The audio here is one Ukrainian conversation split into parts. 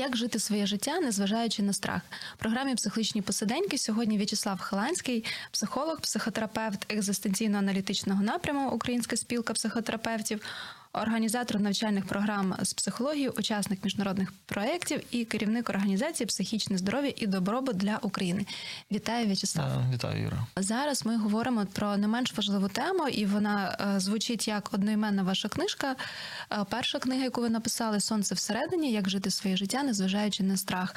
Як жити своє життя, незважаючи на страх? В програмі «Психологічні посиденьки» сьогодні В'ячеслав Халанський, психолог, психотерапевт екзистенційно-аналітичного напряму «Українська спілка психотерапевтів», організатор навчальних програм з психології, учасник міжнародних проєктів і керівник організації «Психічне здоров'я і добробут для України». Вітаю, В'ячеслав. Вітаю, Іра. Зараз ми говоримо про не менш важливу тему, і вона звучить як одноіменна ваша книжка. Перша книга, яку ви написали, «Сонце всередині. Як жити своє життя, незважаючи на страх».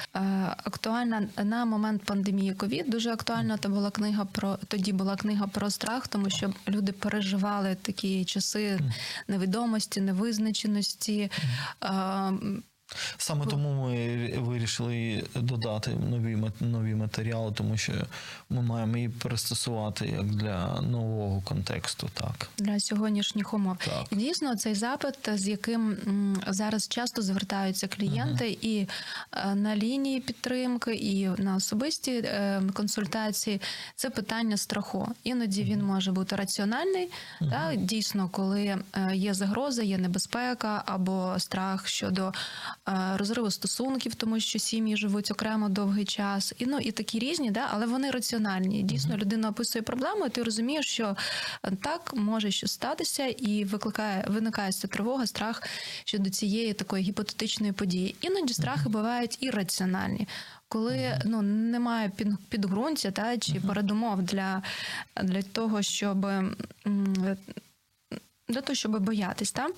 Актуальна на момент пандемії ковід, дуже актуальна тоді була книга про страх, тому що люди переживали такі часи невідомості, невизначеності. Саме тому ми вирішили додати нові матеріали, тому що ми маємо її перестосувати як для нового контексту, так. Для сьогоднішніх умов. Так. І дійсно, цей запит, з яким зараз часто звертаються клієнти і на лінії підтримки, і на особисті консультації, це питання страху. Іноді він може бути раціональний, так? Дійсно, коли є загроза, є небезпека або страх щодо розриву стосунків, тому що сім'ї живуть окремо довгий час, і, ну, і такі різні, да? Але вони раціональні. Дійсно, людина описує проблему, і ти розумієш, що так може щось статися, і виникає ця тривога, страх щодо цієї такої гіпотетичної події. Іноді страхи бувають і раціональні, коли немає підґрунтя та, чи передумов для того, щоб... Для того, щоб боятись, так?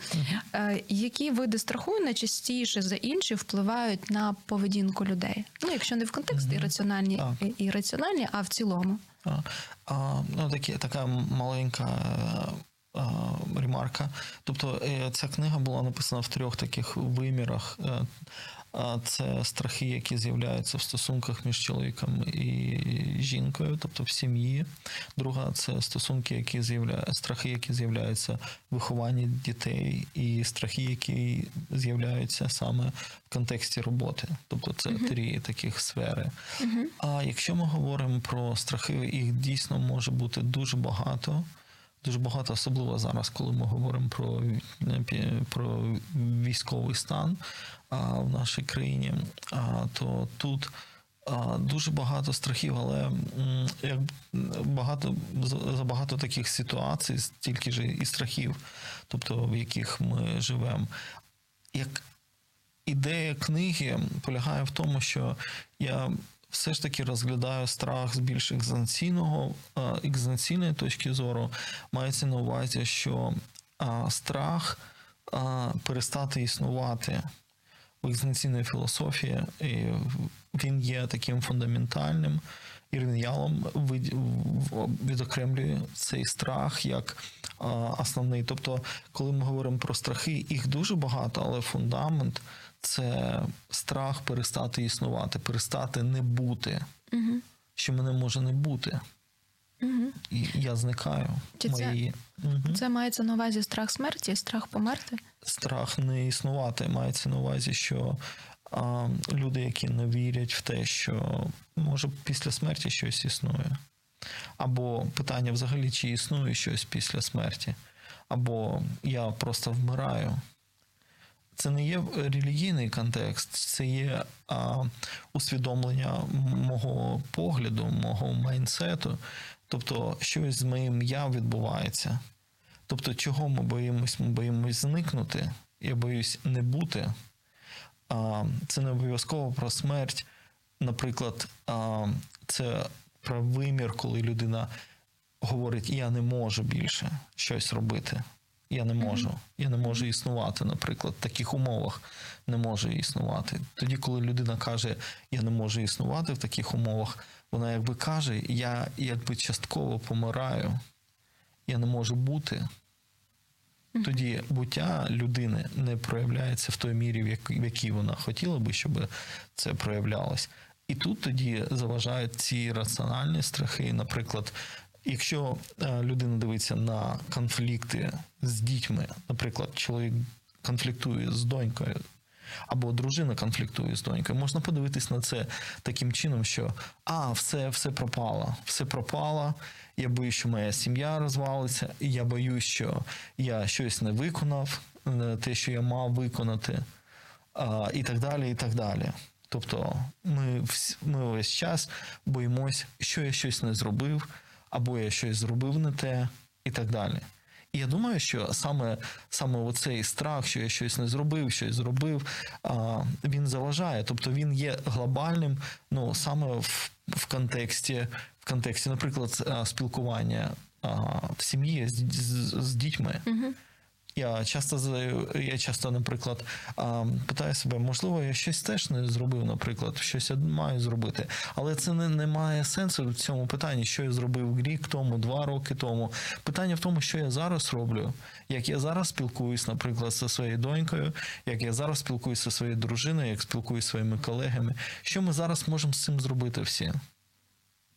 Які види страху найчастіше за інші впливають на поведінку людей? Ну, якщо не в контексті ірраціональні, а в цілому. Така маленька ремарка. Тобто ця книга була написана в трьох таких вимірах. Це страхи, які з'являються в стосунках між чоловіком і жінкою, тобто в сім'ї. Друга – це страхи, які з'являються в вихованні дітей, і страхи, які з'являються саме в контексті роботи. Тобто це три таких сфери. А якщо ми говоримо про страхи, їх дійсно може бути дуже багато, особливо зараз, коли ми говоримо про військовий стан в нашій країні, то тут дуже багато страхів, але забагато таких ситуацій, стільки ж і страхів, тобто в яких ми живемо. Ідея книги полягає в тому, що я все ж таки розглядаю страх з більш екзистенційної точки зору. Мається на увазі, що страх перестати існувати в екзистенційній філософії. Він є таким фундаментальним. Ірвін Ялом відокремлює цей страх як основний. Тобто, коли ми говоримо про страхи, їх дуже багато, але фундамент – це страх перестати існувати, перестати не бути, що мене може не бути. І я зникаю. Це мається на увазі страх смерті, страх померти? Страх не існувати. Мається на увазі, що люди, які не вірять в те, що може після смерті щось існує. Або питання взагалі, чи існує щось після смерті. Або я просто вмираю. Це не є релігійний контекст, це є усвідомлення мого погляду, мого майндсету. Тобто, щось з моїм «я» відбувається. Тобто, чого ми боїмось? Ми боїмось зникнути, я боюсь не бути. Це не обов'язково про смерть. Наприклад, це про вимір, коли людина говорить «я не можу більше щось робити». Я не можу існувати, наприклад, в таких умовах не можу існувати. Тоді, коли людина каже, я не можу існувати в таких умовах, вона якби каже, я якби частково помираю, я не можу бути. Тоді буття людини не проявляється в той мірі, в якій вона хотіла би, щоб це проявлялось. І тут тоді заважають ці раціональні страхи, наприклад, якщо людина дивиться на конфлікти з дітьми, наприклад, чоловік конфліктує з донькою, або дружина конфліктує з донькою, можна подивитись на це таким чином, що все пропало, я боюсь, що моя сім'я розвалиться, і я боюсь, що я щось не виконав, те, що я мав виконати. і так далі, і так далі. Тобто ми весь час боїмось, що я щось не зробив, або я щось зробив не те, і так далі. І я думаю, що саме оцей страх, що я щось не зробив, щось зробив, він заважає. Тобто він є глобальним, ну, саме в контексті, наприклад, спілкування в сім'ї з дітьми. Угу. Я часто, наприклад, питаю себе, можливо, я щось теж не зробив, наприклад, щось я маю зробити. Але це не має сенсу в цьому питанні, що я зробив рік тому, 2 роки тому. Питання в тому, що я зараз роблю, як я зараз спілкуюсь, наприклад, зі своєю донькою, як я зараз спілкуюсь зі своєю дружиною, як спілкуюсь зі своїми колегами. Що ми зараз можемо з цим зробити всі?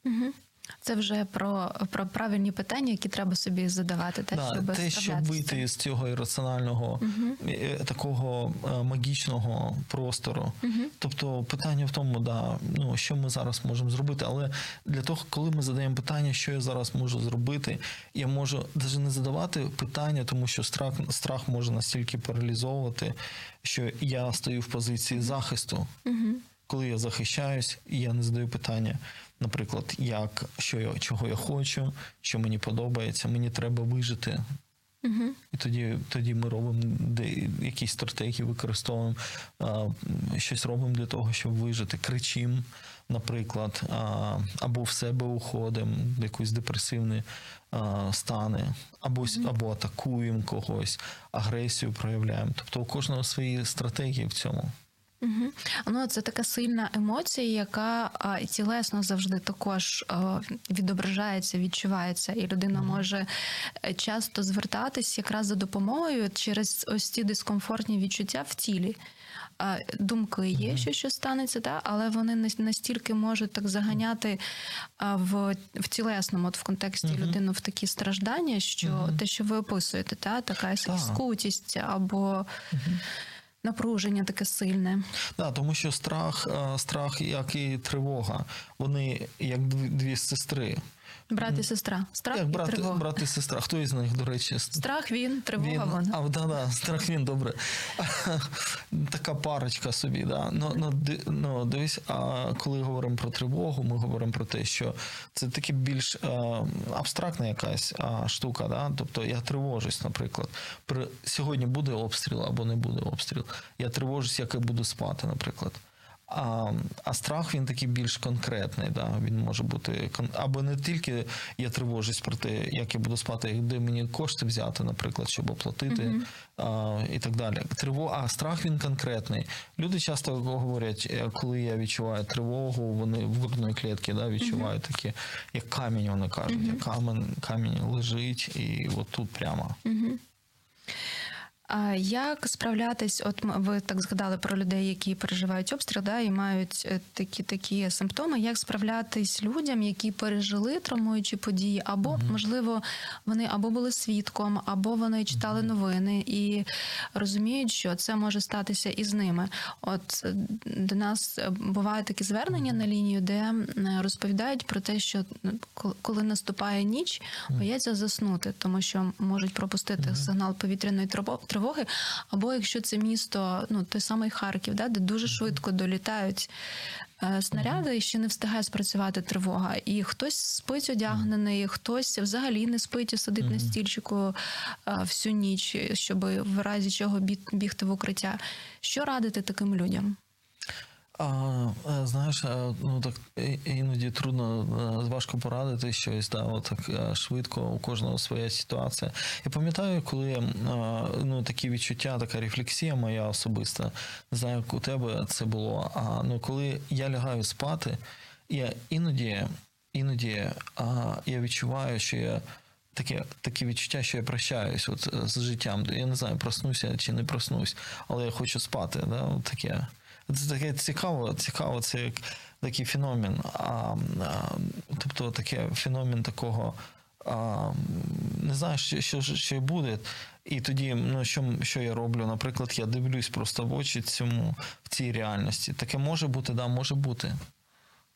Угу. Це вже про правильні питання, які треба собі задавати. Щоб вийти з цього ірраціонального, такого магічного простору. Тобто питання в тому, що ми зараз можемо зробити. Але для того, коли ми задаємо питання, що я зараз можу зробити, я можу навіть не задавати питання, тому що страх може настільки паралізовувати, що я стою в позиції захисту. Коли я захищаюсь, я не задаю питання, наприклад, чого я хочу, що мені подобається, мені треба вижити. Угу. І тоді ми робимо якісь стратегії, використовуємо, щось робимо для того, щоб вижити. Кричимо, наприклад, або в себе уходимо, в якісь депресивні стани, або атакуємо когось, агресію проявляємо. Тобто у кожного свої стратегії в цьому. Угу. Ну, це така сильна емоція, яка тілесно завжди також відображається, відчувається, і людина може часто звертатись якраз за допомогою через ось ці дискомфортні відчуття в тілі. Думки є, що станеться, але вони настільки можуть так заганяти в тілесному, в контексті людину в такі страждання, що те, що ви описуєте, така скутість або... напруження таке сильне. Да, тому що страх, як і тривога, вони як дві сестри. Брат і сестра. Страх як і тривога. Брат і сестра. Хто із них, до речі? Страх він, тривога вона. Страх він, добре. Така парочка собі, да. Ну, дивись, коли говоримо про тривогу, ми говоримо про те, що це таки більш абстрактна якась штука, да. Тобто я тривожусь, наприклад. Сьогодні буде обстріл або не буде обстріл. Я тривожусь, як я буду спати, наприклад. А страх, він такий більш конкретний, да? Він може бути... Або не тільки я тривожусь про те, як я буду спати, де мені кошти взяти, наприклад, щоб оплатити, і так далі. Страх, він конкретний. Люди часто говорять, коли я відчуваю тривогу, вони в грудної клітці, да, відчувають такі, як камінь, вони кажуть. Як камінь лежить і от тут прямо. А як справлятись, от ви так згадали про людей, які переживають обстріл, да, і мають такі симптоми, як справлятись людям, які пережили травмуючі події, або, можливо, вони або були свідком, або вони читали новини і розуміють, що це може статися і з ними. От до нас бувають такі звернення на лінію, де розповідають про те, що коли наступає ніч, бояться заснути, тому що можуть пропустити сигнал повітряної тривоги, або якщо це місто, той самий Харків, да, де дуже швидко долітають снаряди, і ще не встигає спрацювати тривога. І хтось спить одягнений, хтось взагалі не спить і сидить на стільчику всю ніч, щоб в разі чого бігти в укриття. Що радити таким людям? Знаєш, так іноді трудно, важко порадити щось, так швидко, у кожного своя ситуація. Я пам'ятаю, коли такі відчуття, така рефлексія моя особиста, не знаю, як у тебе це було, коли я лягаю спати, я іноді я відчуваю, що я такі відчуття, що я прощаюсь з життям. Я не знаю, проснуся чи не проснусь, але я хочу спати, таке. Це таке цікаво, це як такий феномен. Тобто таке феномен такого, не знаю, що буде. І тоді, що я роблю? Наприклад, я дивлюсь просто в очі в цій реальності. Таке може бути, може бути.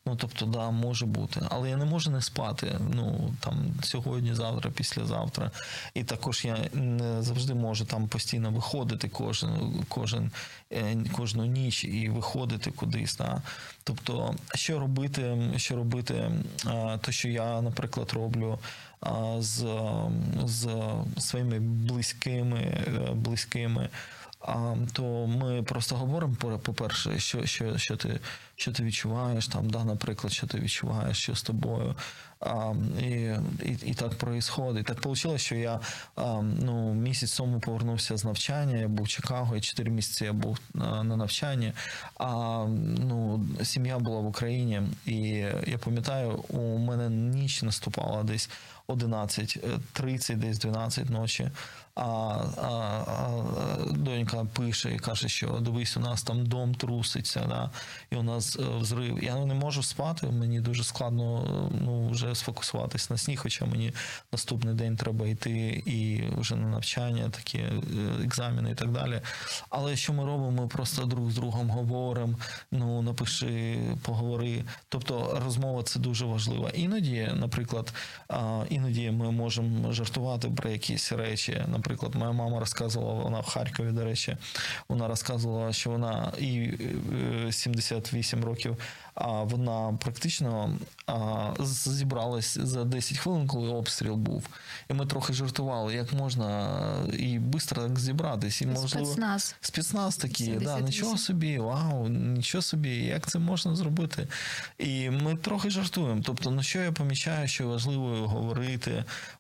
Ну, тобто, да, може бути. Але я не можу не спати, ну, там, сьогодні, завтра, післязавтра. І також я не завжди можу там постійно виходити кожну ніч і виходити кудись, да. Тобто, що робити, то, що я, наприклад, роблю з своїми близькими, то ми просто говоримо, по-перше, що ти відчуваєш, там, да, наприклад, що ти відчуваєш, що з тобою. І так проїсходить. Так вийшло, що я місяць тому повернувся з навчання, я був в Чикаго, і 4 місяці я був на навчанні, сім'я була в Україні, і я пам'ятаю, у мене ніч наступала десь 11:30, десь 12 ночі, донька пише і каже, що дивись, у нас там дом труситься, да? І у нас взрив. Я не можу спати, мені дуже складно вже сфокусуватись на сні, хоча мені наступний день треба йти і вже на навчання, такі екзамени і так далі. Але що ми робимо? Ми просто друг з другом говоримо, напиши, поговори. Тобто розмова – це дуже важливо. Іноді, наприклад, ми можемо жартувати про якісь речі. Наприклад, моя мама розказувала, вона в Харкові, до речі, вона розказувала, що вона і 78 років, а вона практично зібралась за 10 хвилин, коли обстріл був. І ми трохи жартували, як можна і швидко так зібратись. І, можливо, спецназ такий, да, нічого собі, вау, нічого собі, як це можна зробити? І ми трохи жартуємо. Тобто, що я помічаю, що важливо говорити,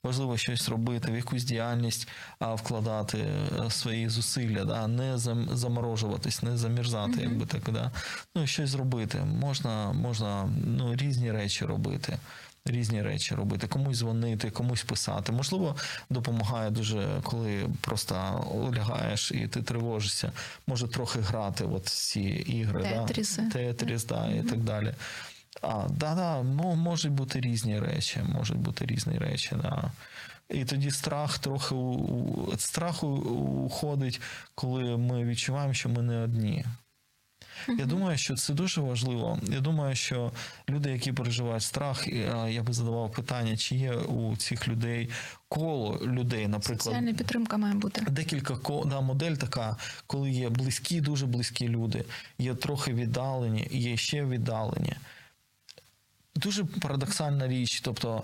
важливо щось робити, в якусь діяльність вкладати свої зусилля, да, не заморожуватись, не замерзати, якби так, да. Щось зробити. Можна різні речі робити, комусь дзвонити, комусь писати. Можливо, допомагає дуже, коли просто лягаєш і ти тривожишся. Може трохи грати от ці ігри. Тетріс, да, і так далі. Можуть бути різні речі, да. І тоді страх уходить, коли ми відчуваємо, що ми не одні. Я думаю, що це дуже важливо. Я думаю, що люди, які переживають страх, я би задавав питання, чи є у цих людей коло людей, наприклад. Соціальна підтримка має бути. Декілька модель така, коли є близькі, дуже близькі люди, є трохи віддалені, є ще віддалені. Дуже парадоксальна річ, тобто,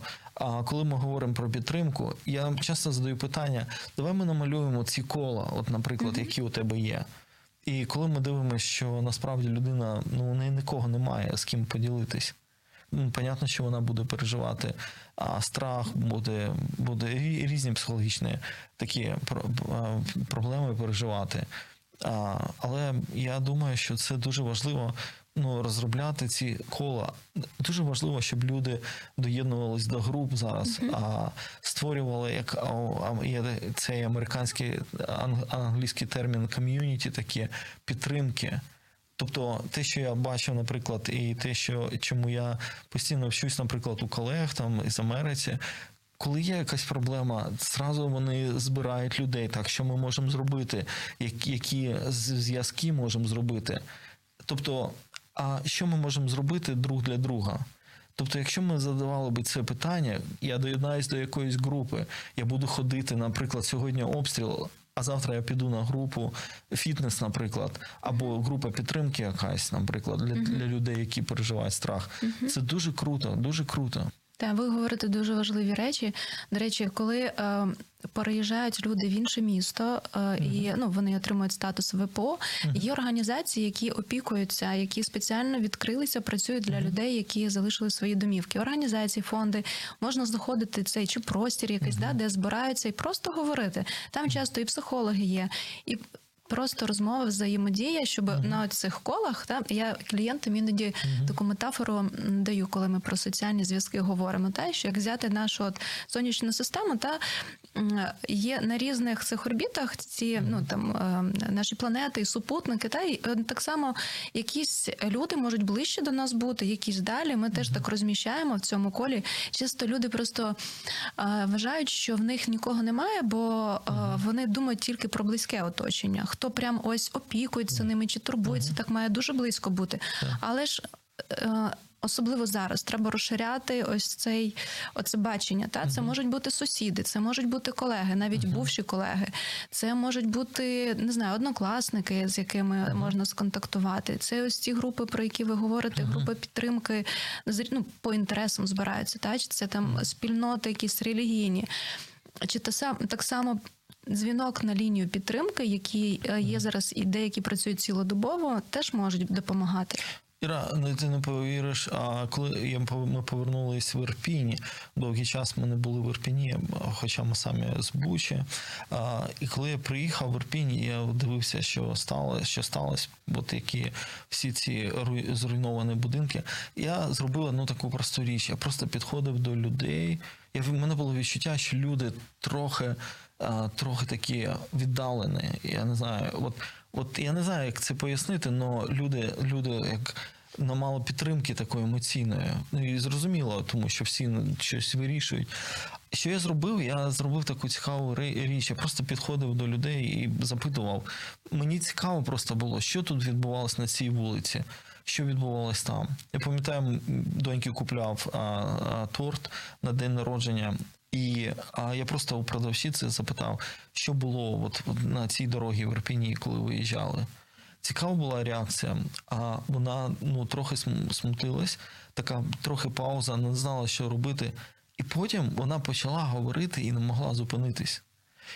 коли ми говоримо про підтримку, я часто задаю питання, давай ми намалюємо ці кола, от, наприклад, які у тебе є. І коли ми дивимося, що насправді людина, у неї нікого немає, з ким поділитись. Понятно, що вона буде переживати страх, буде різні психологічні такі проблеми переживати. Але я думаю, що це дуже важливо, розробляти ці кола. Дуже важливо, щоб люди доєднувались до груп зараз, створювали, як є цей американський, англійський термін community, такі підтримки. Тобто те, що я бачив, наприклад, і те, чому я постійно вчусь, наприклад, у колег там із Америці, коли є якась проблема, зразу вони збирають людей, так, що ми можемо зробити, які зв'язки можемо зробити. Тобто, а що ми можемо зробити друг для друга? Тобто, якщо ми задавали б це питання, я доєднаюсь до якоїсь групи, я буду ходити, наприклад, сьогодні обстріл, а завтра я піду на групу фітнес, наприклад, або група підтримки якась, наприклад, для людей, які переживають страх. Це дуже круто, дуже круто. Та, ви говорите дуже важливі речі. До речі, коли переїжджають люди в інше місто, і вони отримують статус ВПО, є організації, які опікуються, які спеціально відкрилися, працюють для людей, які залишили свої домівки. Організації, фонди, можна знаходити цей чи простір якийсь, де збираються і просто говорити. Там часто і психологи є, і просто розмова, взаємодія, щоб на цих колах, я клієнтам іноді таку метафору даю, коли ми про соціальні зв'язки говоримо, що як взяти нашу сонячну систему, є на різних цих орбітах ці, наші планети і супутники, і так само якісь люди можуть ближче до нас бути, якісь далі, ми теж так розміщаємо в цьому колі. Часто люди просто вважають, що в них нікого немає, бо вони думають тільки про близьке оточення. Хто прям ось опікується ними чи турбується, так має дуже близько бути. Але ж Особливо зараз треба розширяти ось оце бачення. Та це можуть бути сусіди, це можуть бути колеги, навіть бувші колеги. Це можуть бути, не знаю, однокласники, з якими можна сконтактувати. Це ось ці групи, про які ви говорите, групи підтримки, ну, по інтересам збираються. Та? Чи це там спільноти якісь релігійні. Чи так само дзвінок на лінію підтримки, який є зараз і деякі працюють цілодобово, теж можуть допомагати. Іра, ну ти не повіриш, а коли ми повернулись в Ірпінь, довгий час ми не були в Ірпіні, хоча ми самі з Бучі, і коли я приїхав в Ірпінь, я дивився, що сталося, от які всі ці зруйновані будинки, я зробив одну таку просту річ, я просто підходив до людей, в мене було відчуття, що люди трохи такі віддалені, я не знаю, От я не знаю, як це пояснити, але люди як на мало підтримки такої емоційної. Ну і зрозуміло, тому що всі щось вирішують. Що я зробив? Я зробив таку цікаву річ. Я просто підходив до людей і запитував. Мені цікаво просто було, що тут відбувалося на цій вулиці, що відбувалося там. Я пам'ятаю, доньки купляв торт на день народження. І я просто у продавщиці запитав, що було от на цій дорогі в Ірпіні, коли виїжджали. Цікава була реакція, а вона трохи смутилась, така трохи пауза, не знала, що робити. І потім вона почала говорити і не могла зупинитись.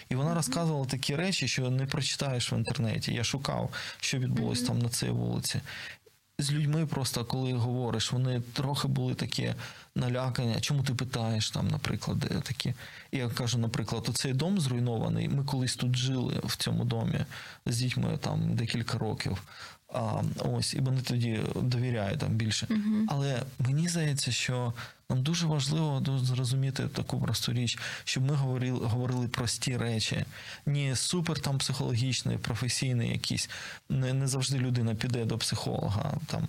І вона розказувала такі речі, що не прочитаєш в інтернеті. Я шукав, що відбулося там на цій вулиці. З людьми просто, коли говориш, вони трохи були такі налякання. Чому ти питаєш там, наприклад, такі? Я кажу, наприклад, оцей дом зруйнований, ми колись тут жили в цьому домі з дітьми там декілька років. І вони тоді довіряють там більше. Але мені здається, що нам дуже важливо зрозуміти таку просту річ, щоб ми говорили прості речі. Не супер там психологічний, професійний якийсь. Не завжди людина піде до психолога там.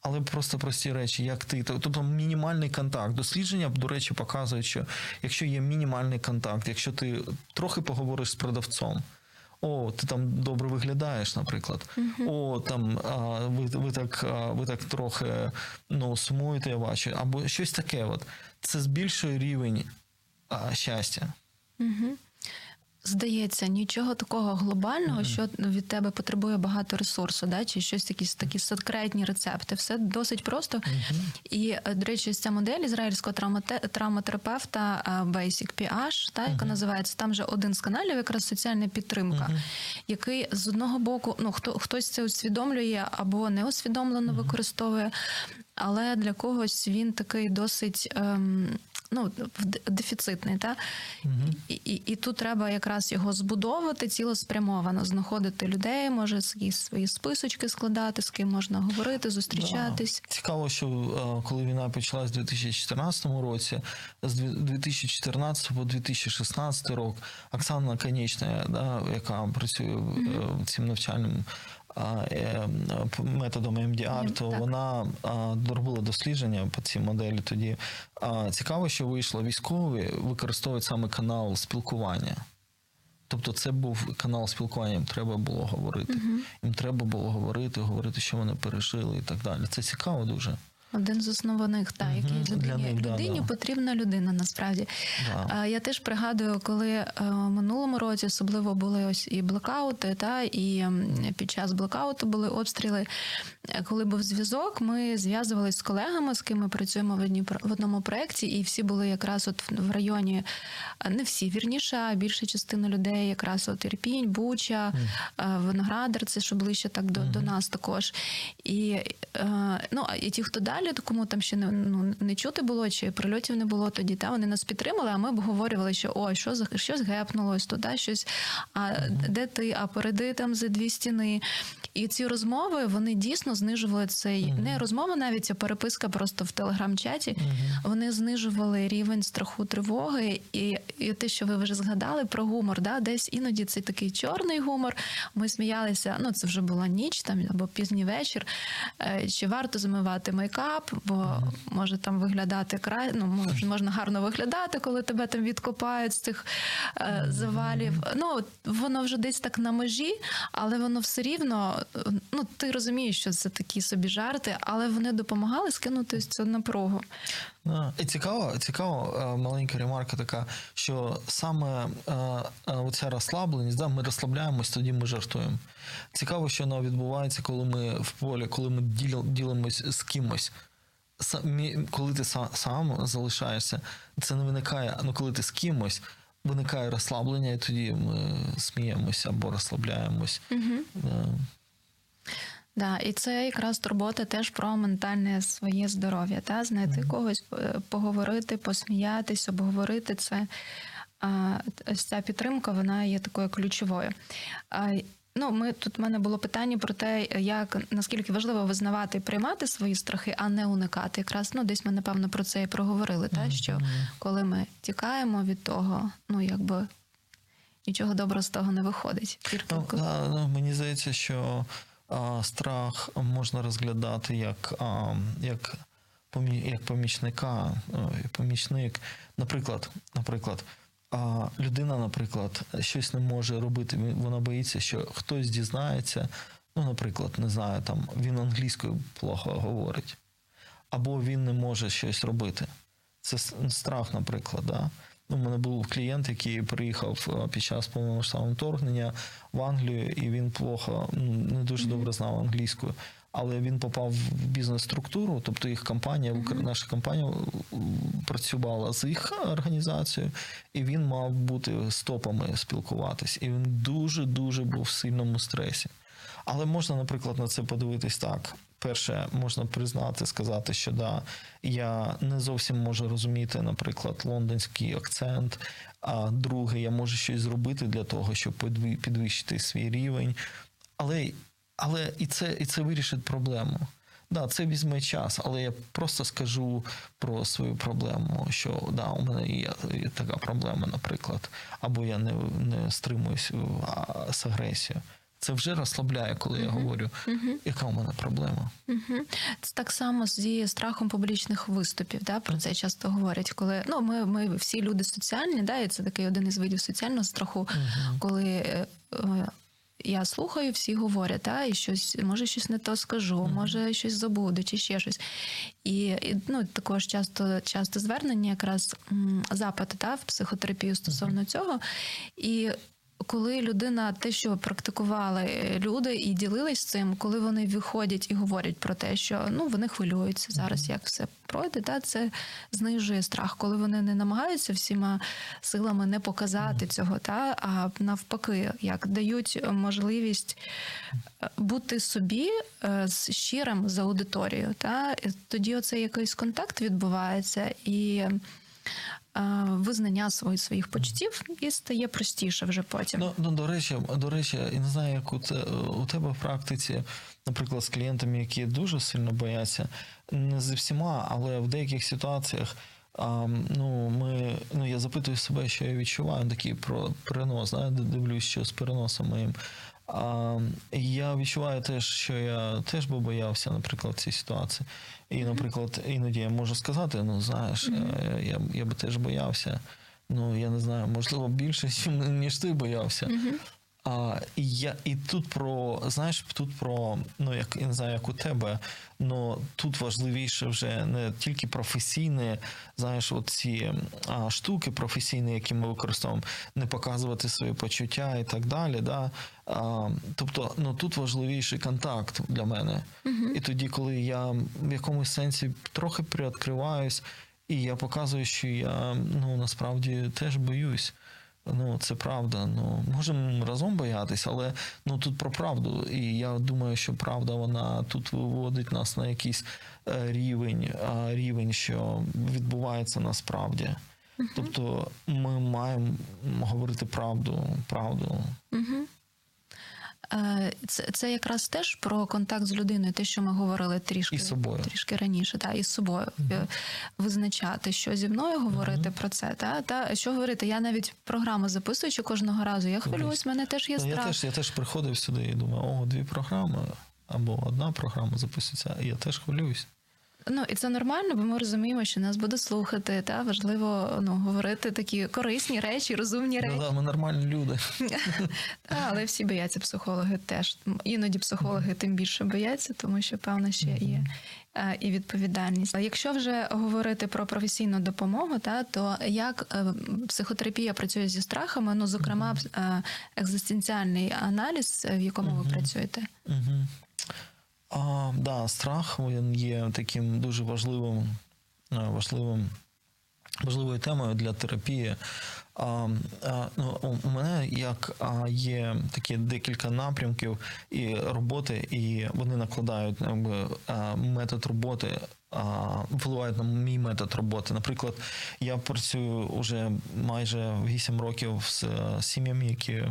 Але просто прості речі, як ти. Тобто мінімальний контакт. Дослідження, до речі, показують, що якщо є мінімальний контакт, якщо ти трохи поговориш з продавцом, о, ти там добре виглядаєш, наприклад. О, там ви так трохи сумуєте, я бачу, або щось таке. От. Це збільшує рівень щастя. Здається, нічого такого глобального, що від тебе потребує багато ресурсу, да? Чи щось якісь такі секретні рецепти. Все досить просто. І, до речі, ця модель ізраїльського травматерапевта Basic PH, та, яка називається, там же один з каналів, якраз соціальна підтримка, який з одного боку, хтось це усвідомлює або неусвідомлено використовує, але для когось він такий досить... дефіцитний, та? І тут треба якраз його збудовувати цілеспрямовано, знаходити людей, може якісь свої списочки складати, з ким можна говорити, зустрічатись. Да. Цікаво, що коли війна почалась в 2014 році, з 2014 по 2016 рік, Оксана Конєчна, яка працює цим навчальним методом МДР, то вона доробила дослідження по цій моделі тоді. Цікаво, що вийшло, військові використовують саме канал спілкування. Тобто це був канал спілкування, їм треба було говорити. Їм треба було говорити, що вони пережили і так далі. Це цікаво дуже. Один з основних, який людині потрібна людина, насправді. Я теж пригадую, коли в минулому році особливо були ось і блокаути, і під час блокауту були обстріли. Коли був зв'язок, ми зв'язувались з колегами, з ким ми працюємо в одному проєкті, і всі були якраз от в районі, не всі, вірніше, а більша частина людей, якраз от Ірпінь, Буча, Виноградар, це що ближче так до нас також. І ті, хто далі, кому там ще не чути було, чи прильотів не було тоді, вони нас підтримали, а ми обговорювали, що щось гепнулось туди, щось, де ти, а переди там за дві стіни. І ці розмови, вони дійсно знижували цей, не розмова навіть, ця переписка просто в телеграм-чаті, вони знижували рівень страху, тривоги, і те, що ви вже згадали про гумор, десь іноді це такий чорний гумор, ми сміялися, це вже була ніч там, або пізній вечір, чи варто змивати майка, етап, бо може там виглядати край, ну, можна гарно виглядати, коли тебе там відкопають з цих завалів. Ну, воно вже десь так на межі, але воно все рівно, ну, ти розумієш, що це такі собі жарти, але вони допомагали скинути цю напругу. І цікаво, маленька ремарка така, що саме оця розслабленість, да, ми розслабляємось, тоді ми жартуємо. Цікаво, що воно відбувається, коли ми в полі, коли ми ділимось з кимось. Коли ти сам залишаєшся, це не виникає, але коли ти з кимось, виникає розслаблення, і тоді ми сміємося або розслабляємось. Угу. Да. Да, і це якраз турбота теж про ментальне своє здоров'я, та знайти когось, поговорити, посміятись, обговорити це. Ось ця підтримка, вона є такою ключовою. Ну, тут в мене було питання про те, наскільки важливо визнавати і приймати свої страхи, а не уникати. Якраз, десь ми, напевно, про це і проговорили, та, що коли ми тікаємо від того, нічого доброго з того не виходить. Мені здається, що страх можна розглядати як помічник. Наприклад, людина, щось не може робити, вона боїться, що хтось дізнається, він англійською плохо говорить, або він не може щось робити. Це страх, наприклад, да? У мене був клієнт, який приїхав під час повномасштабного вторгнення в Англію, і він не дуже добре знав англійську, але він попав в бізнес-структуру, тобто їх компанія, наша компанія працювала з їх організацією, і він мав бути стопами спілкуватись, і він дуже-дуже був в сильному стресі. Але можна, наприклад, на це подивитись так. Перше, можна признати, сказати, що да, я не зовсім можу розуміти, наприклад, лондонський акцент. А друге, я можу щось зробити для того, щоб підвищити свій рівень. Але і це вирішить проблему. Да, це візьме час, але я просто скажу про свою проблему, що да, у мене є така проблема, наприклад, або я не стримуюсь з агресією. Це вже розслабляє, коли я говорю, яка у мене проблема. Це так само зі страхом публічних виступів, да? Про це часто говорять. Коли, ми всі люди соціальні, да? І це такий один із видів соціального страху, коли я слухаю, всі говорять, да? І щось не то скажу, може щось забуду чи ще щось. І також часто звернення, якраз запити, да? В психотерапію стосовно цього. І коли людина, те, що практикували люди і ділились цим, коли вони виходять і говорять про те, що вони хвилюються зараз, як все пройде, та, це знижує страх. Коли вони не намагаються всіма силами не показати цього, та, а навпаки, як дають можливість бути собі щирим з аудиторією, та, тоді оцей якийсь контакт відбувається і визнання своїх почуттів і стає простіше вже потім. До речі, я не знаю, як у тебе в практиці, наприклад, з клієнтами, які дуже сильно бояться, не з всіма, але в деяких ситуаціях, я запитую себе, що я відчуваю, такий про перенос, дивлюсь, що з переносом моїм. Я відчуваю теж, що я теж би боявся, наприклад, в цій ситуації. І, наприклад, іноді я можу сказати, я би теж боявся. Я не знаю, можливо, більше, ніж ти боявся. Я не знаю, як у тебе, але тут важливіше вже не тільки професійні, ці штуки професійні, які ми використовуємо, не показувати свої почуття і так далі, да? Тут важливіший контакт для мене. І тоді, коли я в якомусь сенсі трохи приоткриваюсь, і я показую, що я, насправді теж боюсь. Це правда. Можемо разом боятись, але тут про правду. І я думаю, що правда, вона тут виводить нас на якийсь рівень, що відбувається насправді. Тобто ми маємо говорити правду. Це якраз теж про контакт з людиною, те, що ми говорили трішки раніше, та, із собою визначати, що зі мною говорити про це, та що говорити. Я навіть програму записую, що кожного разу я хвилююсь, в мене теж є страх. Я теж приходив сюди і думаю, дві програми або одна програма записується, і я теж хвилююсь. Ну, і це нормально, бо ми розуміємо, що нас будуть слухати, та важливо, ну, говорити такі корисні речі, розумні речі. Ну, да, ми нормальні люди. Але всі бояться, психологи теж. Іноді психологи тим більше бояться, тому що, певно, ще є і відповідальність. Якщо вже говорити про професійну допомогу, та, то як психотерапія працює зі страхами, ну, зокрема, екзистенціальний аналіз, в якому ви працюєте? Да, страх, він є таким дуже важливою темою для терапії. У мене є такі декілька напрямків і роботи, і вони накладають метод роботи, впливають на мій метод роботи. Наприклад, я працюю вже майже 8 років з сім'ями, які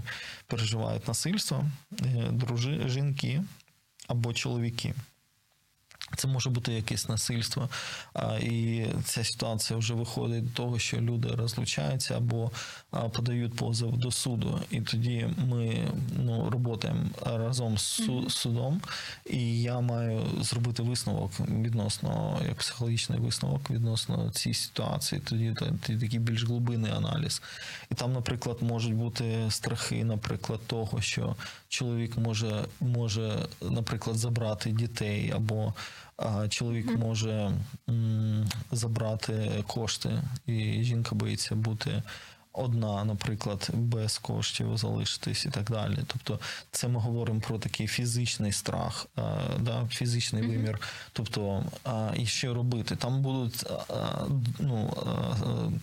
переживають насильство, жінки або чоловіки. Це може бути якесь насильство, і ця ситуація вже виходить до того, що люди розлучаються або подають позов до суду. І тоді ми працюємо разом з судом, і я маю зробити висновок відносно, як психологічний висновок відносно цієї ситуації. Тоді такий більш глибинний аналіз. І там, наприклад, можуть бути страхи, наприклад, того, що чоловік може, наприклад, забрати дітей, або чоловік може забрати кошти, і жінка боїться бути одна, наприклад, без коштів залишитись і так далі. Тобто це ми говоримо про такий фізичний страх, фізичний вимір. Тобто, і що робити? Там будуть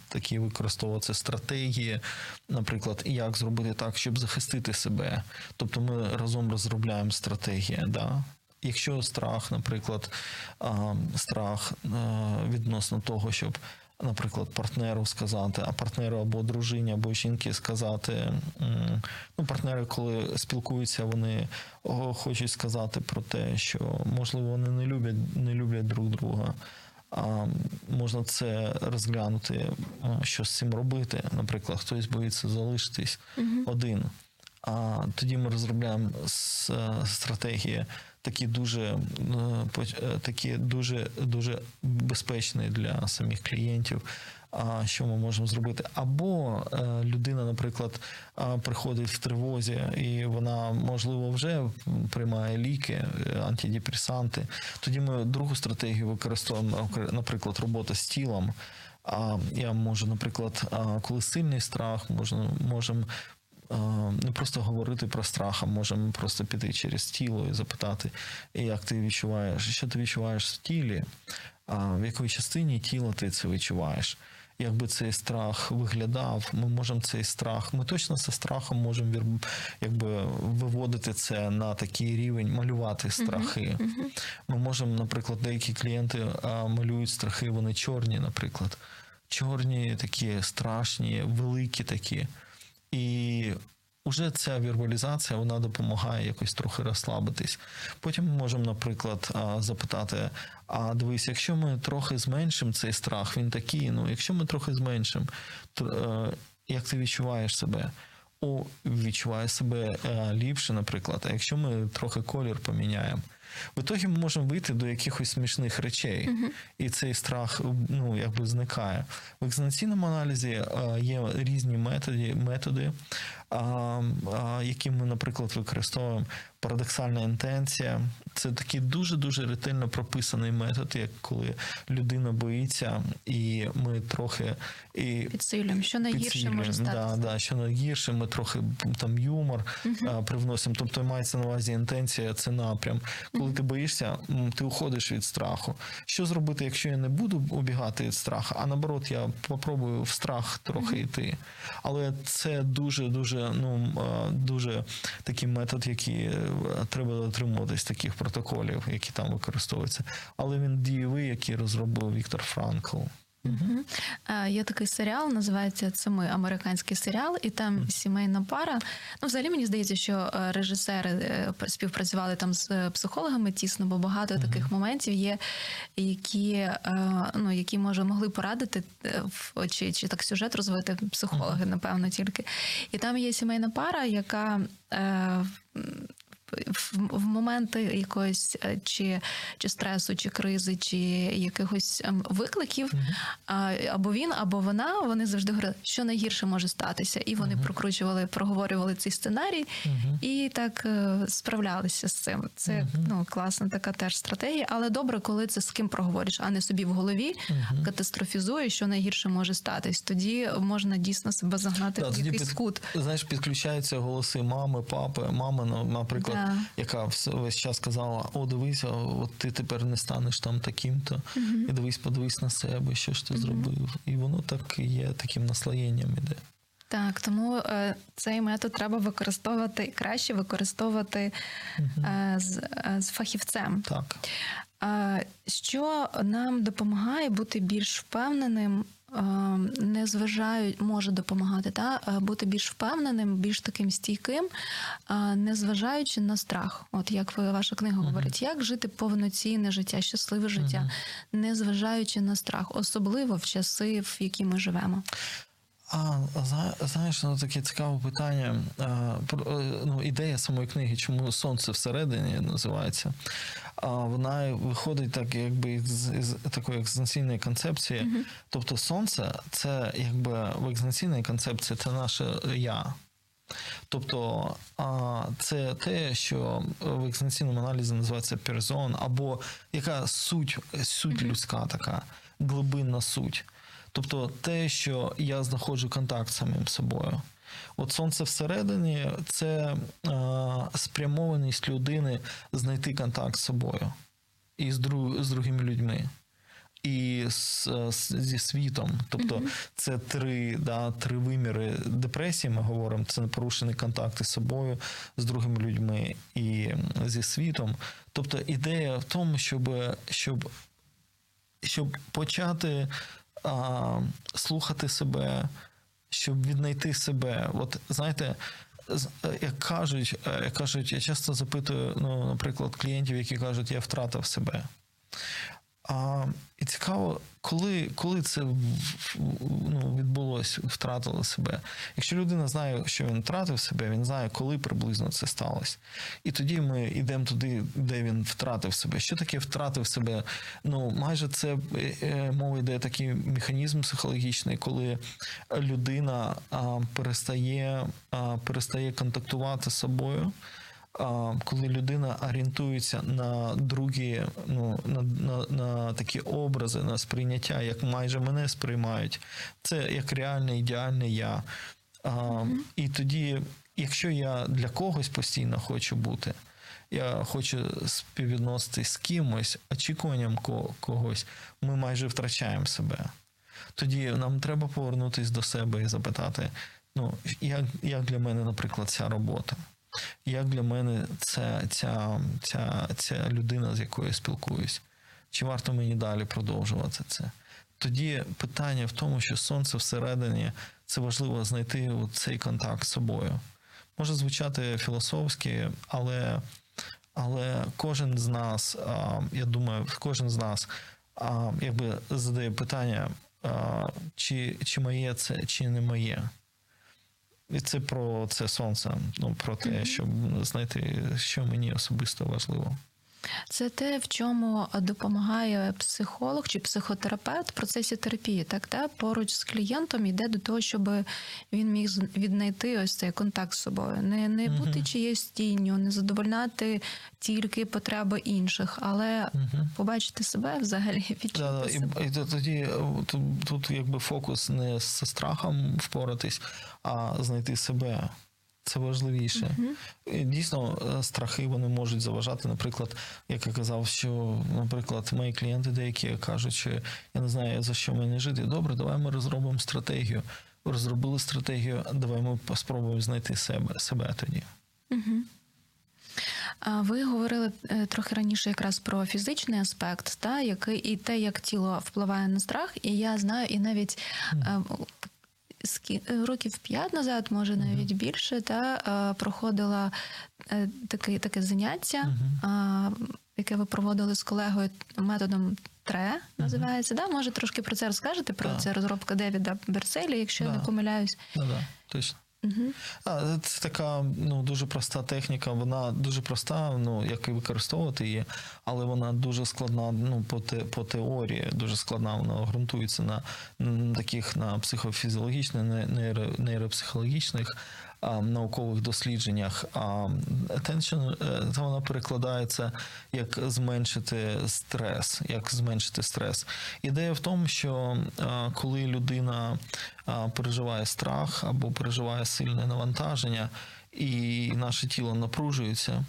такі використовуватися стратегії, наприклад, як зробити так, щоб захистити себе. Тобто ми разом розробляємо стратегії, да? Якщо страх, наприклад, страх відносно того, щоб, наприклад, партнеру сказати, а партнеру або дружині, або жінки сказати, партнери, коли спілкуються, вони хочуть сказати про те, що, можливо, вони не люблять друг друга. Можна це розглянути, що з цим робити. Наприклад, хтось боїться залишитись один. А тоді ми розробляємо стратегії, такі дуже безпечні для самих клієнтів, що ми можемо зробити. Або людина, наприклад, приходить в тривозі, і вона, можливо, вже приймає ліки, антидепресанти. Тоді ми другу стратегію використовуємо, наприклад, робота з тілом. Я можу, наприклад, коли сильний страх, можемо не просто говорити про страх, а можемо просто піти через тіло і запитати, як ти відчуваєш, що ти відчуваєш в тілі, в якій частині тіла ти це відчуваєш. Якби цей страх виглядав, ми можемо цей страх, ми точно зі страхом можемо виводити це на такий рівень, малювати страхи. Ми можемо, наприклад, деякі клієнти малюють страхи, вони чорні, наприклад. Чорні такі, страшні, великі такі. І вже ця вірбалізація, вона допомагає якось трохи розслабитись. Потім ми можемо, наприклад, запитати, а дивись, якщо ми трохи зменшимо цей страх, він такий, якщо ми трохи зменшимо, то як ти відчуваєш себе? Відчуває себе ліпше, наприклад, а якщо ми трохи колір поміняємо. В ітогі ми можемо вийти до якихось смішних речей, і цей страх зникає. В екзистенційному аналізі є різні методи, які ми, наприклад, використовуємо. Парадоксальна інтенція – це такий дуже-дуже ретельно прописаний метод, як коли людина боїться, і ми трохи підсилюємо, що найгірше може статися. Да, що найгірше, ми трохи там юмор привносимо. Тобто мається на увазі інтенція – це напрям. Коли ти боїшся, ти уходиш від страху. Що зробити, якщо я не буду убігати від страху, а наоборот, я попробую в страх трохи йти. Але це дуже такий метод, який треба дотримуватись таких протоколів, які там використовуються. Але він дієвий, який розробив Віктор Франкл. Є такий серіал, називається «Це ми», американський серіал, і там сімейна пара. Взагалі, мені здається, що режисери співпрацювали там з психологами тісно, бо багато таких моментів є, які могли порадити, чи так сюжет розвити психологи, напевно, тільки. І там є сімейна пара, яка в моменти якоїсь чи стресу, чи кризи, чи якихось викликів, або він, або вона, вони завжди говорили, що найгірше може статися. І вони прокручували, проговорювали цей сценарій і так справлялися з цим. Це класна така теж стратегія, але добре, коли це з ким проговориш, а не собі в голові катастрофізує, що найгірше може статись. Тоді можна дійсно себе загнати в якийсь кут. Знаєш, підключаються голоси мами, папи, мами, наприклад, яка весь час казала: "О, дивися, от ти тепер не станеш там таким-то, і дивись, подивись на себе, що ж ти зробив". І воно так і є, таким наслоєнням іде. Так, тому цей метод треба використовувати, краще використовувати з фахівцем. Так. Що нам допомагає бути більш впевненим, може допомагати, бути більш впевненим, більш таким стійким, незважаючи на страх. От як ваша книга говорить, як жити повноцінне життя, щасливе життя, незважаючи на страх, особливо в часи, в які ми живемо. Знаєш, таке цікаве питання, ідея самої книги, чому сонце всередині називається, вона виходить так, якби з такої екзистенційної концепції. Тобто сонце – це якби в екзистенційній концепції це наше «я». Тобто це те, що в екзистенційному аналізі називається персон, або яка суть людська така, глибинна суть. Тобто те, що я знаходжу контакт з самим собою. От сонце всередині – це спрямованість людини знайти контакт з собою і з другими людьми, і зі світом. Тобто це три виміри депресії, ми говоримо, це порушені контакти з собою, з другими людьми і зі світом. Тобто ідея в тому, щоб почати слухати себе, щоб віднайти себе. От, знаєте, як кажуть, я часто запитую, наприклад, клієнтів, які кажуть, я втратив себе. І цікаво, коли це відбулося, втратили себе. Якщо людина знає, що він втратив себе, він знає, коли приблизно це сталося. І тоді ми йдемо туди, де він втратив себе. Що таке втратив себе? Майже це мова йде такий механізм психологічний, коли людина перестає контактувати з собою, коли людина орієнтується на другі, на такі образи, на сприйняття, як майже мене сприймають. Це як реальне, ідеальне я. І тоді, якщо я для когось постійно хочу бути, я хочу співвідносити з кимось, очікуванням когось, ми майже втрачаємо себе. Тоді нам треба повернутися до себе і запитати, як для мене, наприклад, ця робота? Як для мене ця людина, з якою я спілкуюсь? Чи варто мені далі продовжувати це? Тоді питання в тому, що сонце всередині, це важливо знайти цей контакт з собою. Може звучати філософськи, але кожен з нас, я думаю, якби задає питання, чи моє це, чи не моє. І це про це сонце, про те, щоб знайти, що мені особисто важливо. Це те, в чому допомагає психолог чи психотерапевт в процесі терапії, поруч з клієнтом йде до того, щоб він міг віднайти ось цей контакт з собою. Не бути чиєюсь тінню, не задовольняти тільки потреби інших, але побачити себе взагалі, відчути себе. І тоді тут якби фокус не з страхом впоратись, а знайти себе. Це важливіше. Дійсно, страхи вони можуть заважати. Наприклад, як я казав, що, мої клієнти деякі кажуть, що я не знаю, за що мені жити. Добре, давай ми розробимо стратегію. Розробили стратегію, давай ми спробуємо знайти себе тоді. Ви говорили трохи раніше якраз про фізичний аспект, який і те, як тіло впливає на страх. І я знаю, і навіть років 5 назад, може навіть більше, проходила таке заняття, яке ви проводили з колегою методом ТРЕ, називається. Може трошки про це розкажете, про це розробка Девіда Берселі, якщо я не помиляюсь. Точно. Угу. Це така дуже проста техніка, вона дуже проста, як і використовувати її, але вона дуже складна по теорії, дуже складна, вона ґрунтується на психофізіологічних, нейропсихологічних наукових дослідженнях. Attention, вона перекладається як зменшити стрес, Ідея в тому, що коли людина переживає страх або переживає сильне навантаження, і наше тіло напружується,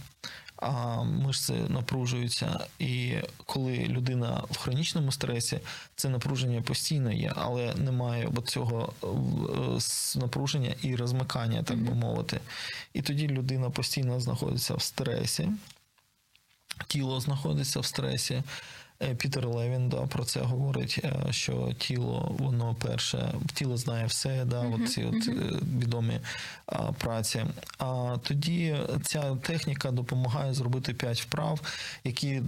а мишці напружуються, і коли людина в хронічному стресі, це напруження постійно є, але немає цього напруження і розмикання, так би мовити. І тоді людина постійно знаходиться в стресі, тіло знаходиться в стресі. Пітер Левін про це говорить, що тіло, воно перше, тіло знає все, відомі праці. А тоді ця техніка допомагає зробити 5 вправ, які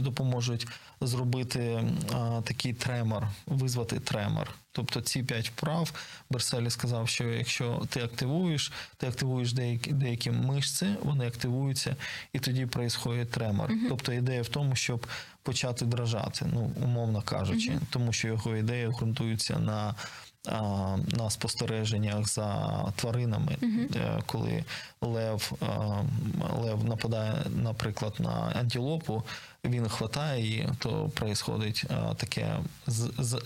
допоможуть зробити такий тремор, визвати тремор. Тобто ці 5 вправ, Берселі сказав, що якщо ти активуєш деякі мишці, вони активуються, і тоді проїсходить тремор. Uh-huh. Тобто ідея в тому, щоб почати дрожати, умовно кажучи, uh-huh. тому що його ідея ґрунтується на спостереженнях за тваринами, uh-huh. коли лев нападає, наприклад, на антилопу, він хватає її, то проїсходить таке,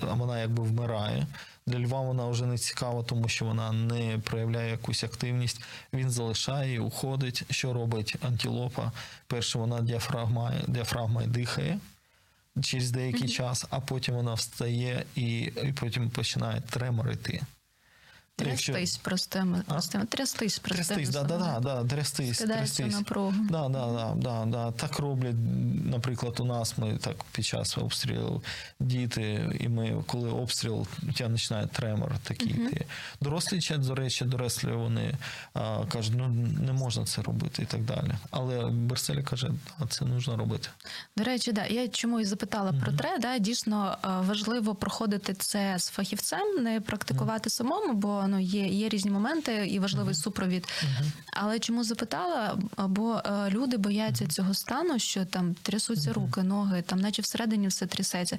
вона якби вмирає. Для льва вона вже не цікава, тому що вона не проявляє якусь активність. Він залишає її, уходить. Що робить антилопа? Перше, вона діафрагмою дихає через деякий час, а потім вона встає і потім починає треморити. Трястись. Так роблять, наприклад, у нас, ми так під час обстрілів діти, і ми, коли обстріл, у тебе починає тремор такий йти. Дорослі, дорослі вони кажуть, не можна це робити і так далі. Але Берселі каже, це потрібно робити. До речі, я чому і запитала про ТРЕ, дійсно важливо проходити це з фахівцем, не практикувати самому, бо є різні моменти і важливий супровід. Але чому запитала? Бо люди бояться цього стану, що там трясуться руки, ноги, там наче всередині все трясеться.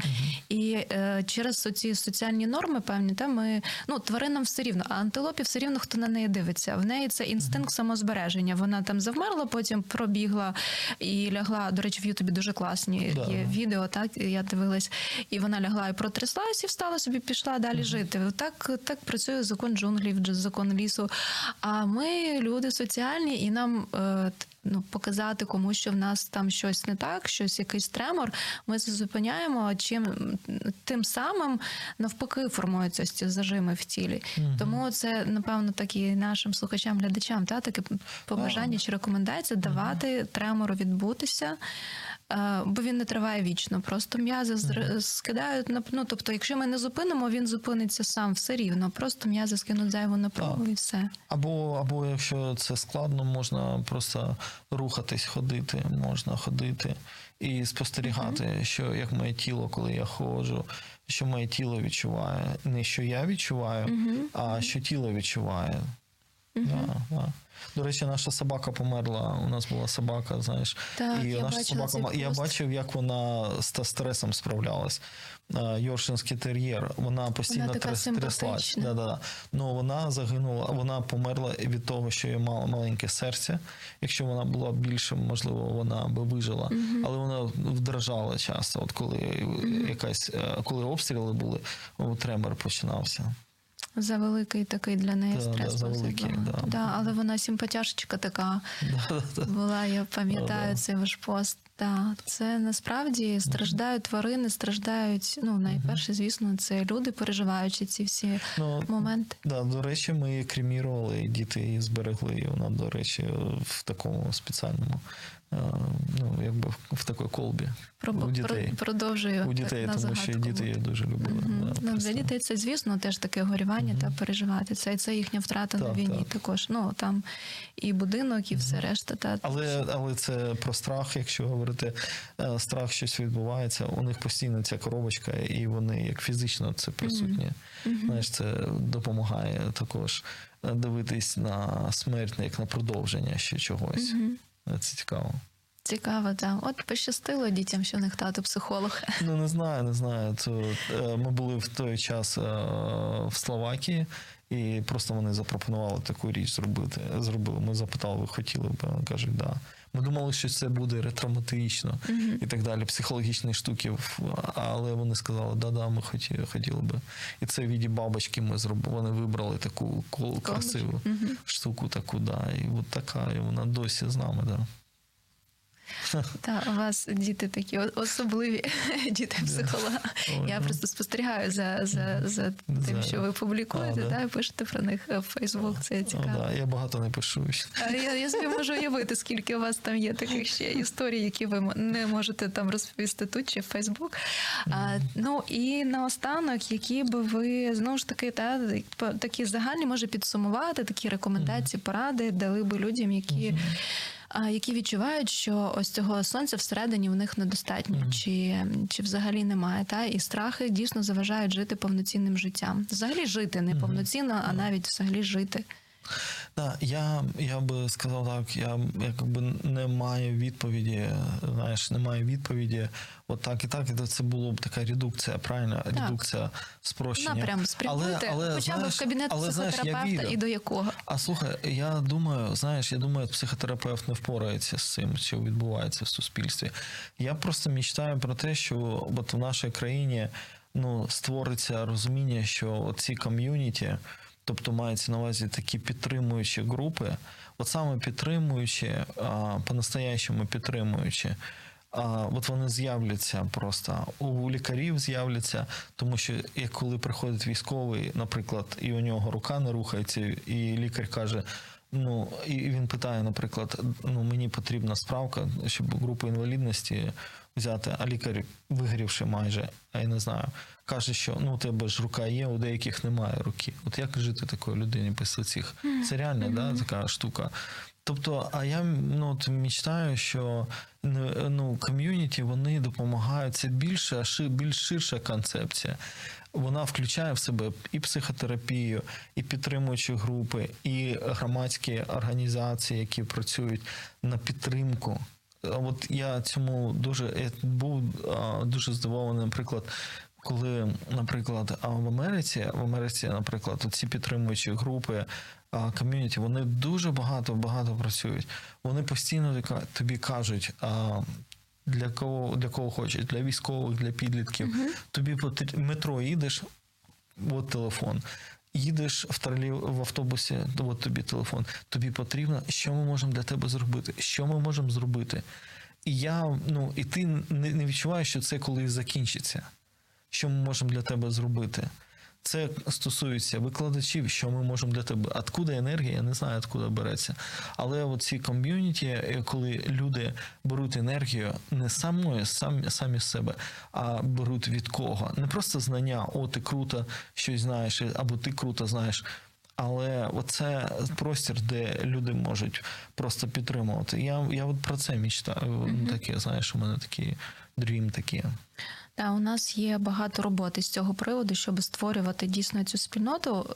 І через ці соціальні норми певні, ми, тваринам все рівно, а антилопі все рівно, хто на неї дивиться. В неї це інстинкт самозбереження. Вона там завмерла, потім пробігла і лягла. До речі, в Ютубі дуже класні є відео, я дивилась. І вона лягла і протряслась, і встала собі, пішла далі жити. Так працює закон джунглів, закон лісу. А ми люди соціальні, і нам показати комусь, що в нас там щось не так, якийсь тремор, ми це зупиняємо, тим самим навпаки формуються ці зажими в тілі. Тому це, напевно, так і нашим слухачам, глядачам, таке побажання чи рекомендація давати тремору відбутися, бо він не триває вічно, просто м'язи скидають, тобто якщо ми не зупинимо, він зупиниться сам все рівно, просто м'язи скинуть зайву напругу і все. Або якщо це складно, можна просто рухатись, ходити і спостерігати, що як моє тіло, коли я ходжу, що моє тіло відчуває, не що я відчуваю, а що тіло відчуває. До речі, наша собака померла. У нас була собака, знаєш. Так, і наша собака, я бачив, як вона з стресом справлялась. Йоркширський тер'єр. Вона постійно тряслась. Но вона загинула, вона померла від того, що їй мало маленьке серце. Якщо вона була більшим, можливо, вона би вижила. Але вона дрожала часто. От коли коли обстріли були, тремор починався. Завеликий такий для неї стрес. Але вона симпатяшечка така була, я пам'ятаю цей ваш пост. Це насправді страждають тварини, страждають, найперше, звісно, це люди, переживаючи ці всі моменти. До речі, ми її кремірували, діти її зберегли, і вона, до речі, в такому спеціальному ну, якби в такої колбі у дітей. Продовжую. У дітей, тому що діти я дуже любила. Угу. Да, ну, для дітей це, звісно, теж таке горювання, угу, та переживати. Це їхня втрата на війні також. Ну, там і будинок, і все решта. Та... Але це про страх, якщо говорити. Страх, щось відбувається. У них постійно ця коробочка, і вони як фізично це присутні. Угу. Знаєш, це допомагає також дивитись на смерть, як на продовження ще чогось. Угу. Це цікаво. Цікаво, так. От пощастило дітям, що в них тато психолог. Ну, не знаю. Ми були в той час в Словакії, і просто вони запропонували таку річ зробити. Зробили. Ми запитали, ви хотіли б? Вони кажуть, да. Ми думали, що це буде ретравматично, і так далі, психологічні штуки, але вони сказали, да, ми хотіли би. І це в віді бабочки ми зробили, вони вибрали таку красиву штуку, таку, да, і от така, і вона досі з нами, да. Та, у вас діти такі особливі, діти-психолога. Я просто спостерігаю за тим, що ви публікуєте, і пишете про них в Фейсбук, це цікаво. Я багато не пишу. Я собі можу уявити, скільки у вас там є таких ще історій, які ви не можете там розповісти тут чи в Фейсбук. Ну і наостанок, які би ви, знову ж таки, такі загальні, може підсумувати, такі рекомендації, поради дали би людям, які відчувають, що ось цього сонця всередині в них недостатньо, чи взагалі немає, та? І страхи дійсно заважають жити повноцінним життям. Взагалі жити не повноцінно, а навіть взагалі жити. Да, я би сказав так, я якби не маю відповіді, знаєш, отак і так, це було б така редукція, правильно? Так. Редукція, спрощення. Напрям, спрямуйте хоча б в кабінет психотерапевта і до якого. А слухай, я думаю, психотерапевт не впорається з цим, що відбувається в суспільстві. Я просто мечтаю про те, що от в нашій країні, ну, створиться розуміння, що ці ком'юніті, тобто мається на увазі такі підтримуючі групи, от саме підтримуючі, по-настоящому підтримуючі, от вони з'являться просто, у лікарів з'являться, тому що як коли приходить військовий, наприклад, і у нього рука не рухається, і лікар каже, ну, і він питає, наприклад, ну, мені потрібна справка, щоб групу інвалідності взяти, а лікар, вигорівши майже, а я не знаю, каже, що, ну, у тебе ж рука є, у деяких немає руки. От як жити такої людині після цих? Це реально, да, така штука. Тобто, а я, ну, мечтаю, що, ну, ком'юніті, вони допомагають, це більш ширша концепція. Вона включає в себе і психотерапію, і підтримуючі групи, і громадські організації, які працюють на підтримку. От я цьому був дуже здивований, наприклад, коли, наприклад, в Америці, наприклад, ці підтримуючі групи, ком'юніті, вони дуже багато працюють. Вони постійно тобі кажуть, для кого хочеш, для військових, для підлітків. Тобі по метро їдеш, от телефон. Їдеш в автобусі, от тобі телефон. Тобі потрібно, що ми можемо для тебе зробити? Що ми можемо зробити? І ти не відчуваєш, що це коли закінчиться. Що ми можемо для тебе зробити? Це стосується викладачів, що ми можемо для тебе. Откуда енергія? Я не знаю, откуда береться. Але оці ком'юніті, коли люди беруть енергію не самі з себе, а беруть від кого. Не просто знання, ти круто щось знаєш, або ти круто знаєш. Але оце простір, де люди можуть просто підтримувати. Я от про це мечтаю. Таке, знаєш, у мене такі дрім такі. Та, у нас є багато роботи з цього приводу, щоб створювати дійсно цю спільноту,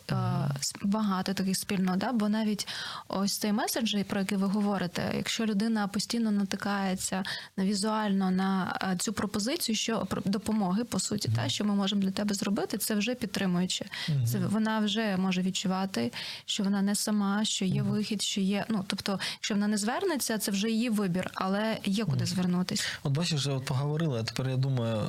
багато таких спільнот, да? Бо навіть ось цей меседж, про який ви говорите, якщо людина постійно натикається візуально на цю пропозицію, що допомоги, по суті, та, що ми можемо для тебе зробити, це вже підтримуюче. Це вона вже може відчувати, що вона не сама, що є вихід, що є, ну, тобто, якщо вона не звернеться, це вже її вибір, але є куди звернутися. От бачиш, вже поговорили, а тепер я думаю,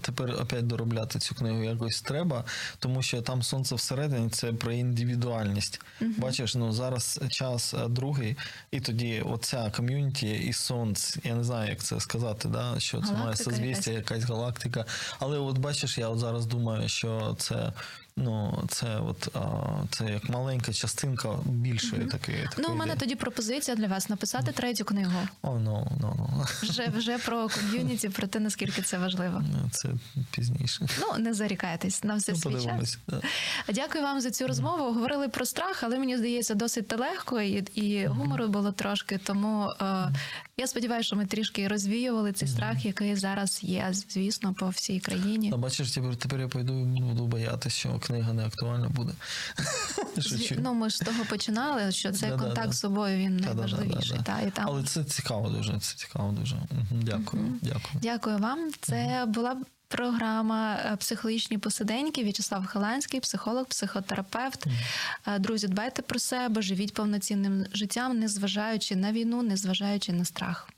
тепер опять доробляти цю книгу якось треба, тому що там сонце всередині, це про індивідуальність. Бачиш, ну зараз час другий, і тоді оця ком'юніті і сонце, я не знаю, як це сказати, да? Що це має созвістя, якась галактика. Але от бачиш, я от зараз думаю, що це ну, це як маленька частинка більшої такої. Ну, у мене тоді пропозиція для вас написати третю книгу. Вже про ком'юніті, про те, наскільки це важливо. Це пізніше. Ну, не зарікайтесь, на все свій час. Дякую вам за цю розмову. Говорили про страх, але мені здається, досить легко, і гумору було трошки, тому я сподіваюся, що ми трішки розвіювали цей страх, який зараз є, звісно, по всій країні. А бачиш, тепер я пойду і буду боятися, що книга не актуальна буде. Ну, ми ж з того починали, що цей контакт з собою, він найважливіший. Але це цікаво дуже, Дякую. Дякую вам. Це була програма «Психологічні посиденьки». В'ячеслав Халанський, психолог, психотерапевт. Друзі, дбайте про себе, живіть повноцінним життям, незважаючи на війну, незважаючи на страх.